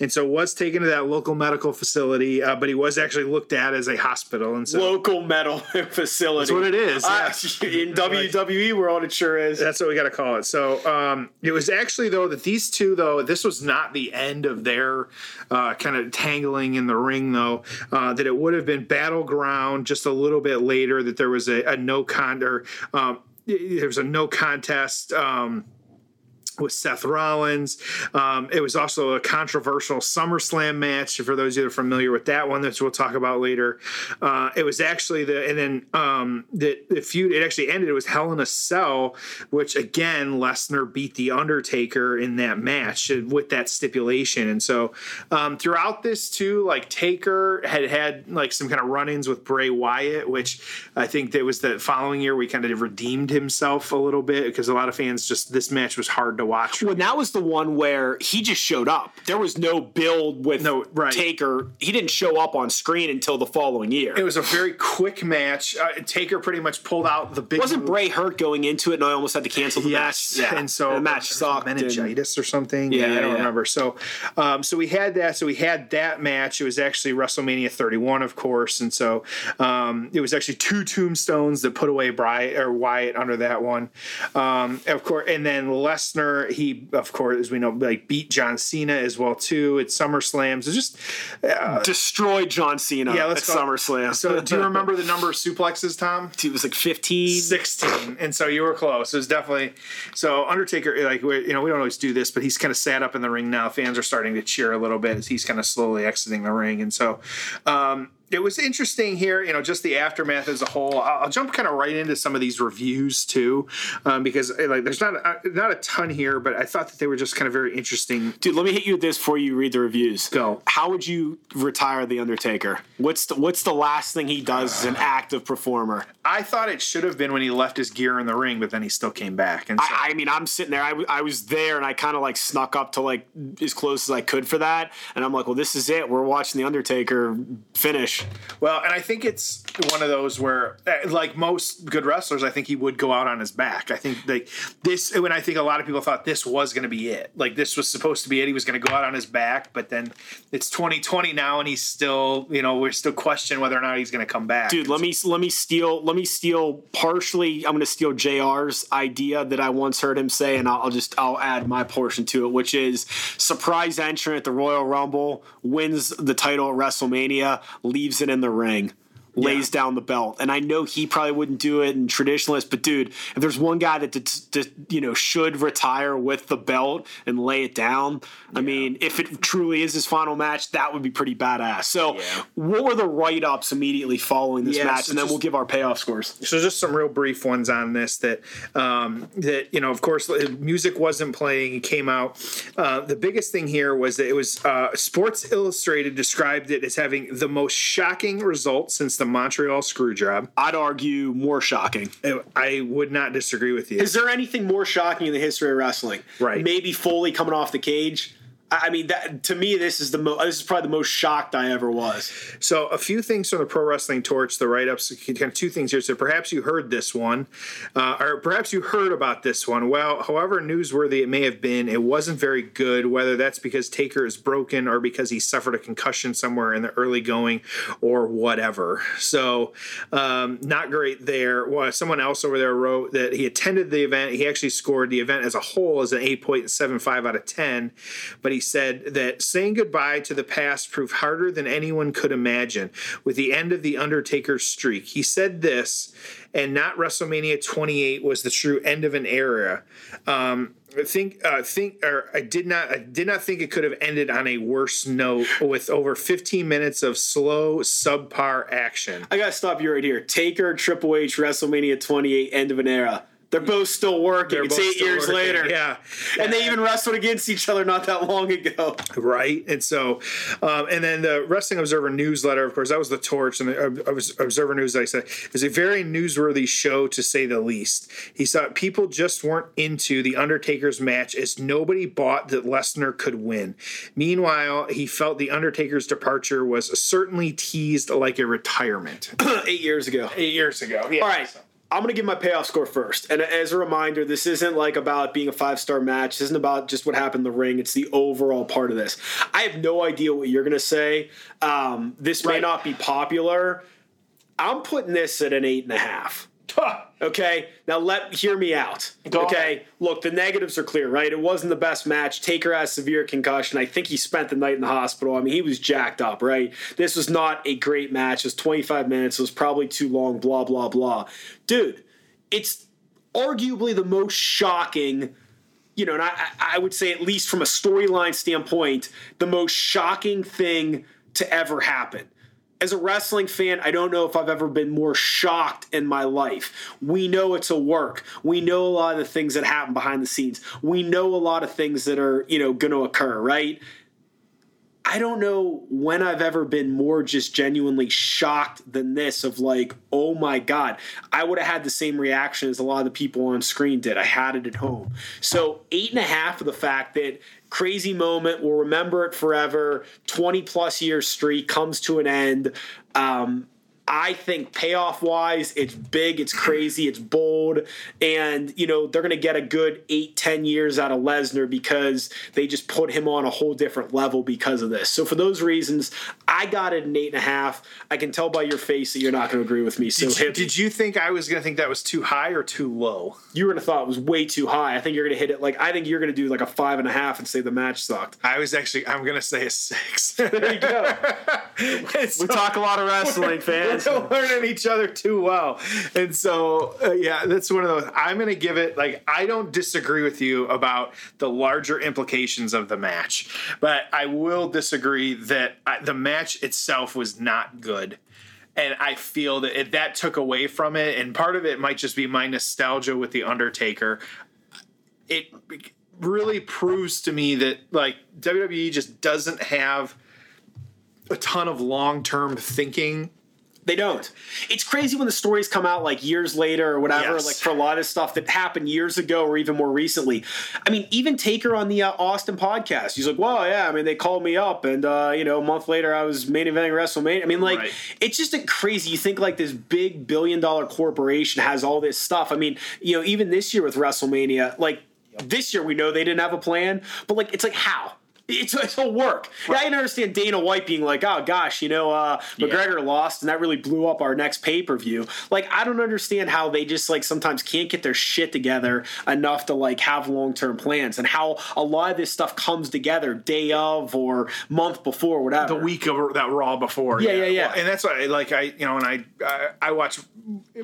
And so was taken to that local medical facility, uh, but he was actually looked at as a hospital. And so local medical facility. That's what it is. Uh, yeah. In W W E world, it sure is. That's what we got to call it. So um, it was actually, though, that these two, though, this was not the end of their uh, kind of tangling in the ring, though, uh, that it would have been Battleground just a little bit later, that there was a A, a no con or um, there was a no contest um, with Seth Rollins. Um, it was also a controversial SummerSlam match for those of you that are familiar with that one, that we'll talk about later. Uh, it was actually the and then um, the, the feud. It actually ended. It was Hell in a Cell, which again Lesnar beat The Undertaker in that match with that stipulation. And so um, throughout this too, like Taker had had like some kind of run-ins with Bray Wyatt, which I think that was the following year we kind of redeemed himself a little bit because a lot of fans just this match was hard to watch. Well, that was the one where he just showed up. There was no build with no, right. Taker. He didn't show up on screen until the following year. It was a very quick match. Uh, Taker pretty much pulled out the big. Wasn't move. Bray hurt going into it, and I almost had to cancel the yes. match. Yeah, and so and the match sucked. Meningitis or something. Yeah, yeah I don't yeah. remember. So, um, so we had that. So we had that match. It was actually WrestleMania thirty-one, of course, and so um, it was actually two tombstones that put away Bry- or Wyatt under that one, um, of course, and then Lesnar. He, of course, as we know, like beat John Cena as well too at SummerSlam. So just uh, destroyed John Cena yeah, let's at SummerSlam. So do you remember the number of suplexes, Tom? It was like fifteen, sixteen, and so you were close. It was definitely so. Undertaker, like you know, we don't always do this, but he's kind of sat up in the ring now. Fans are starting to cheer a little bit as he's kind of slowly exiting the ring, and so. um It was interesting here, you know, just the aftermath as a whole. I'll jump kind of right into some of these reviews too, um, because like there's not a, not a ton here, but I thought that they were just kind of very interesting. Dude, let me hit you with this before you read the reviews. Go. How would you retire The Undertaker? What's the, what's the last thing he does as an active performer? I thought it should have been when he left his gear in the ring, but then he still came back. And so, I, I mean, I'm sitting there. I, w- I was there, and I kind of like snuck up to like as close as I could for that, and I'm like, well, this is it. We're watching The Undertaker finish. Well, and I think it's one of those where, like most good wrestlers, I think he would go out on his back. I think like this, and I think a lot of people thought this was going to be it. Like this was supposed to be it. He was going to go out on his back, but then it's twenty twenty now, and he's still, you know, we're still questioning whether or not he's going to come back. Dude, let me let me steal let me steal partially. I'm going to steal J R's idea that I once heard him say, and I'll just I'll add my portion to it, which is surprise entrant at the Royal Rumble, wins the title at WrestleMania, leaves it in the ring. lays yeah. down the belt. And I know he probably wouldn't do it in traditionalist, but dude, if there's one guy that, d- d- you know, should retire with the belt and lay it down, yeah. I mean, if it truly is his final match, that would be pretty badass. So yeah. what were the write-ups immediately following this yeah, match? So and then just, we'll give our payoff scores. So just some real brief ones on this that, um, that you know, of course, music wasn't playing. It came out. Uh, the biggest thing here was that it was uh, Sports Illustrated described it as having the most shocking result since the Montreal Screwjob. I'd argue more shocking. I would not disagree with you. Is there anything more shocking in the history of wrestling? Right. Maybe Foley coming off the cage. I mean, that to me, this is the mo- this is probably the most shocked I ever was. So a few things from the Pro Wrestling Torch, the write-ups, kind of two things here. So perhaps you heard this one, uh, or perhaps you heard about this one. Well, however newsworthy it may have been, it wasn't very good, whether that's because Taker is broken or because he suffered a concussion somewhere in the early going or whatever. So um, not great there. Well, someone else over there wrote that he attended the event. He actually scored the event as a whole as an eight point seven five out of ten, but he He said that saying goodbye to the past proved harder than anyone could imagine with the end of The Undertaker's streak. He said this, and not WrestleMania twenty-eight was the true end of an era. Um, I think, uh, think, or I did not, I did not think it could have ended on a worse note with over fifteen minutes of slow, subpar action. I got to stop you right here. Taker, Triple H, WrestleMania twenty-eight, end of an era. They're both still working. They're it's eight years working. later. Yeah. And they even wrestled against each other not that long ago. Right. And so, um, and then the Wrestling Observer newsletter, of course, that was the Torch. And the uh, Observer News, like I said, it was a very newsworthy show, to say the least. He saw people just weren't into The Undertaker's match as nobody bought that Lesnar could win. Meanwhile, he felt The Undertaker's departure was certainly teased like a retirement. Eight years ago. Eight years ago. Yeah. All right. So. I'm going to give my payoff score first. And as a reminder, this isn't like about being a five-star match. This isn't about just what happened in the ring. It's the overall part of this. I have no idea what you're going to say. Um, this right. may not be popular. I'm putting this at an eight and a half. Okay, now let hear me out. Go okay, on. Look, the negatives are clear, right? It wasn't the best match. Taker has severe concussion. I think he spent the night in the hospital. I mean, he was jacked up, right? This was not a great match. It was twenty-five minutes. It was probably too long, blah, blah, blah. Dude, it's arguably the most shocking, you know, and I, I would say at least from a storyline standpoint, the most shocking thing to ever happen. As a wrestling fan, I don't know if I've ever been more shocked in my life. We know it's a work. We know a lot of the things that happen behind the scenes. We know a lot of things that are, you know, going to occur, right? I don't know when I've ever been more just genuinely shocked than this of like, oh my God. I would have had the same reaction as a lot of the people on screen did. I had it at home. So eight and a half of the fact that crazy moment. We'll remember it forever. twenty-plus year streak comes to an end. Um, I think payoff-wise, it's big, it's crazy, it's bold. And, you know, they're going to get a good eight, ten years out of Lesnar because they just put him on a whole different level because of this. So for those reasons, I got it an eight and a half. I can tell by your face that you're not going to agree with me. So Did you, did you think I was going to think that was too high or too low? You were going to thought it was way too high. I think you're going to hit it like – I think you're going to do like a five and a half and say the match sucked. I was actually – I'm going to say a six. There you go. So, we talk a lot of wrestling, fans. We're learning each other too well. And so, uh, yeah, that's one of those. I'm going to give it, like, I don't disagree with you about the larger implications of the match. But I will disagree that I, the match itself was not good. And I feel that it, that took away from it. And part of it might just be my nostalgia with The Undertaker. It really proves to me that, like, W W E just doesn't have a ton of long-term thinking. They don't. It's crazy when the stories come out like years later or whatever, yes. like for a lot of stuff that happened years ago or even more recently. I mean, even Taker on the uh, Austin podcast, he's like, well, yeah, I mean, they called me up and, uh, you know, a month later I was main eventing WrestleMania. I mean, like, right. it's just crazy. You think like this big billion dollar corporation has all this stuff. I mean, you know, even this year with WrestleMania, like yep. this year we know they didn't have a plan, but like, it's like how? It's, it'll work. Right. I didn't understand Dana White being like, oh, gosh, you know, uh, McGregor yeah. lost, and that really blew up our next pay-per-view. Like, I don't understand how they just, like, sometimes can't get their shit together enough to, like, have long-term plans, and how a lot of this stuff comes together day of or month before, whatever. The week of that Raw before. Yeah, yeah, yeah. yeah. Well, and that's why, like, I, you know, and I, I I watch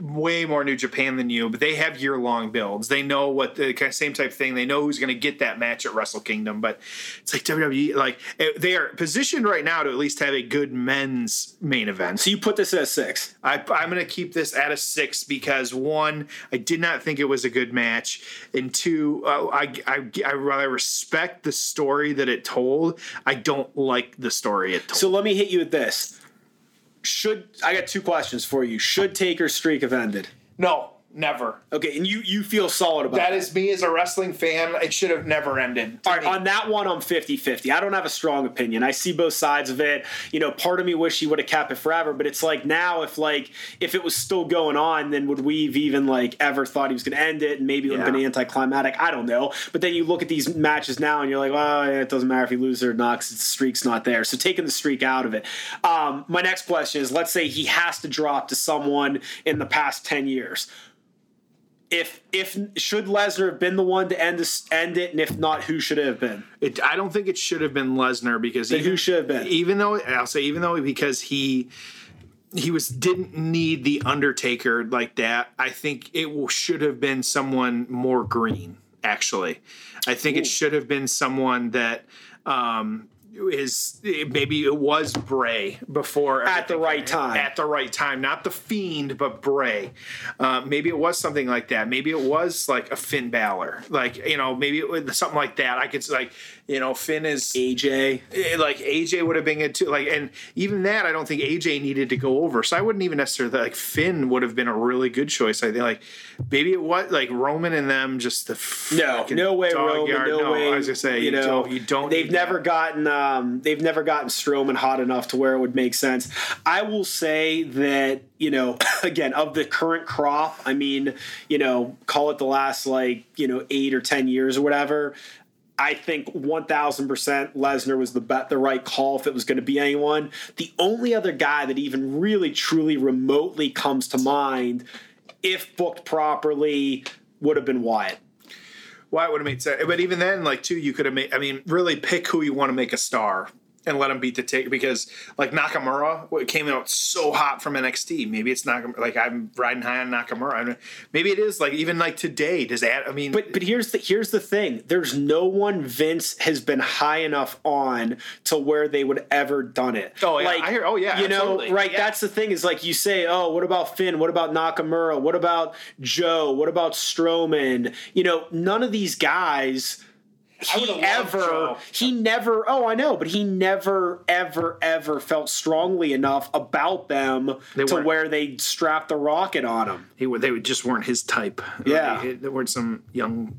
way more New Japan than you, but they have year-long builds. They know what the kind of same type of thing. They know who's going to get that match at Wrestle Kingdom, but it's like, W W E, like, they are positioned right now to at least have a good men's main event. So you put this at a six. I, I'm going to keep this at a six because, one, I did not think it was a good match, and two, uh, I, I, I, I respect the story that it told. I don't like the story it told. So let me hit you with this. Should I got two questions for you. Should Taker's streak have ended? No. Never. Okay, and you, you feel solid about that. That is me as a wrestling fan. It should have never ended. All right, me. On that one, I'm fifty-fifty. I don't have a strong opinion. I see both sides of it. You know, part of me wish he would have kept it forever, but it's like now if like if it was still going on, then would we have even like ever thought he was going to end it? And maybe it would have yeah. been anticlimactic. I don't know. But then you look at these matches now and you're like, well, it doesn't matter if he loses or not because the streak's not there. So taking the streak out of it. Um, my next question is, let's say he has to drop to someone in the past ten years. If if should Lesnar have been the one to end this, end it, and if not, who should it have been? It, I don't think it should have been Lesnar because then even, who should have been? Even though I'll say even though because he he was didn't need the Undertaker like that. I think it should have been someone more green. Actually, I think Ooh. It should have been someone that. Um, Is maybe it was Bray before at the right time at the right time not the Fiend but Bray uh, maybe it was something like that, maybe it was like a Finn Balor, like, you know, maybe it was something like that. I could, like, you know, Finn is A J, like A J would have been good too, like, and even that I don't think A J needed to go over, so I wouldn't even necessarily like Finn would have been a really good choice. I think like maybe it was like Roman and them just the no no way Roman yard. no, no way I was gonna say you, you know don't, you don't they've never that. gotten. Uh, Um, they've never gotten Strowman hot enough to where it would make sense. I will say that, you know, again, of the current crop, I mean, you know, call it the last, like, you know, eight or ten years or whatever, I think one thousand percent Lesnar was the bet, the right call if it was going to be anyone. The only other guy that even really, truly, remotely comes to mind, if booked properly, would have been Wyatt. Why it would have made sense. But even then, like, too, you could have made, I mean, really pick who you want to make a star and let him beat the Taker because, like, Nakamura came out so hot from N X T. Maybe it's Nakamura. Like, I'm riding high on Nakamura. I mean, maybe it is, like, even, like, today. Does that, I mean. But but here's the here's the thing. There's no one Vince has been high enough on to where they would ever done it. Oh, yeah. Like, I hear, oh, yeah. You absolutely. know, right? Yeah. That's the thing is, like, you say, oh, what about Finn? What about Nakamura? What about Joe? What about Strowman? You know, none of these guys... He ever, he never, oh, I know, but he never, ever, ever felt strongly enough about them they to where they strapped the rocket on him. He, they just weren't his type. Yeah. They, they weren't some young,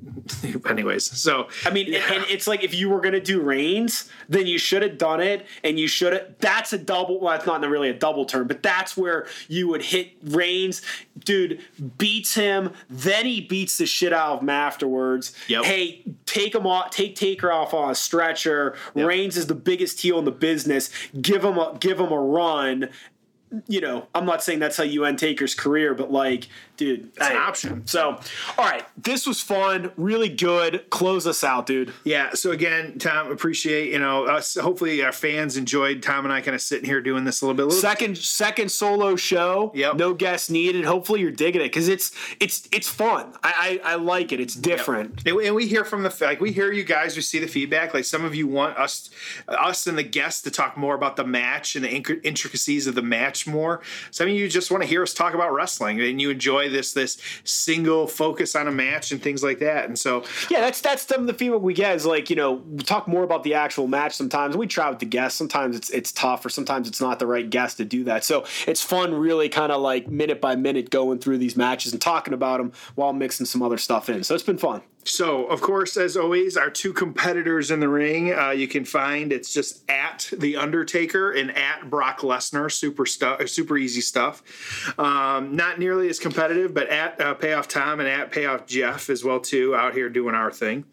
anyways. So, I mean, yeah. and, and it's like if you were going to do Reigns, then you should have done it and you should have, that's a double, well, it's not really a double turn, but that's where you would hit Reigns. Dude beats him, then he beats the shit out of him afterwards. Yep. Hey, take him off. Take Taker off on a stretcher. Yep. Reigns is the biggest heel in the business. Give him a give him a run. You know, I'm not saying that's how you end Taker's career, but like, dude, it's an option. So, all right, this was fun, really good. Close us out, dude. Yeah. So again, Tom, appreciate you know us. Hopefully, our fans enjoyed Tom and I kind of sitting here doing this a little bit. Little second, bit. second solo show. Yep. No guests needed. Hopefully, you're digging it because it's it's it's fun. I I, I like it. It's different. Yep. And we hear from the like we hear you guys. We see the feedback. Like some of you want us us and the guests to talk more about the match and the intricacies of the match. More. Some of you just want to hear us talk about wrestling and you enjoy this this single focus on a match and things like that. And so yeah, that's that's some of the feedback we get is like, you know, we talk more about the actual match sometimes. We try with the guests. Sometimes it's it's tough or sometimes it's not the right guest to do that. So it's fun really kind of like minute by minute going through these matches and talking about them while mixing some other stuff in. So it's been fun. So, of course, as always, our two competitors in the ring, uh, you can find it's just at The Undertaker and at Brock Lesnar, super stu- super easy stuff. Um, not nearly as competitive, but at uh, Payoff Tom and at Payoff Jeff as well, too, out here doing our thing.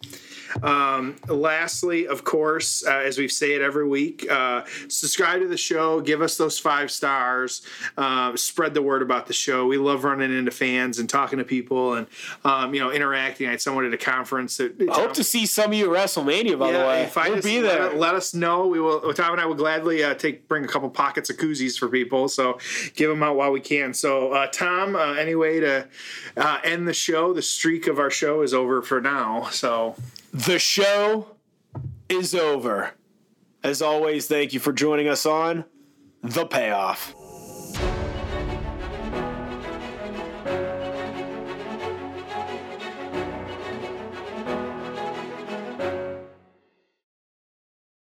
Um, lastly, of course, uh, as we say it every week, uh, subscribe to the show. Give us those five stars. Uh, spread the word about the show. We love running into fans and talking to people and, um, you know, interacting. I had someone at a conference. That, I hope know, to see some of you at WrestleMania, by yeah, the way. If I we'll be there. Let, let us know. We will. Tom and I will gladly uh, take bring a couple pockets of koozies for people. So give them out while we can. So, uh, Tom, uh, any way to uh, end the show? The streak of our show is over for now. So the show is over. As always, thank you for joining us on The Payoff.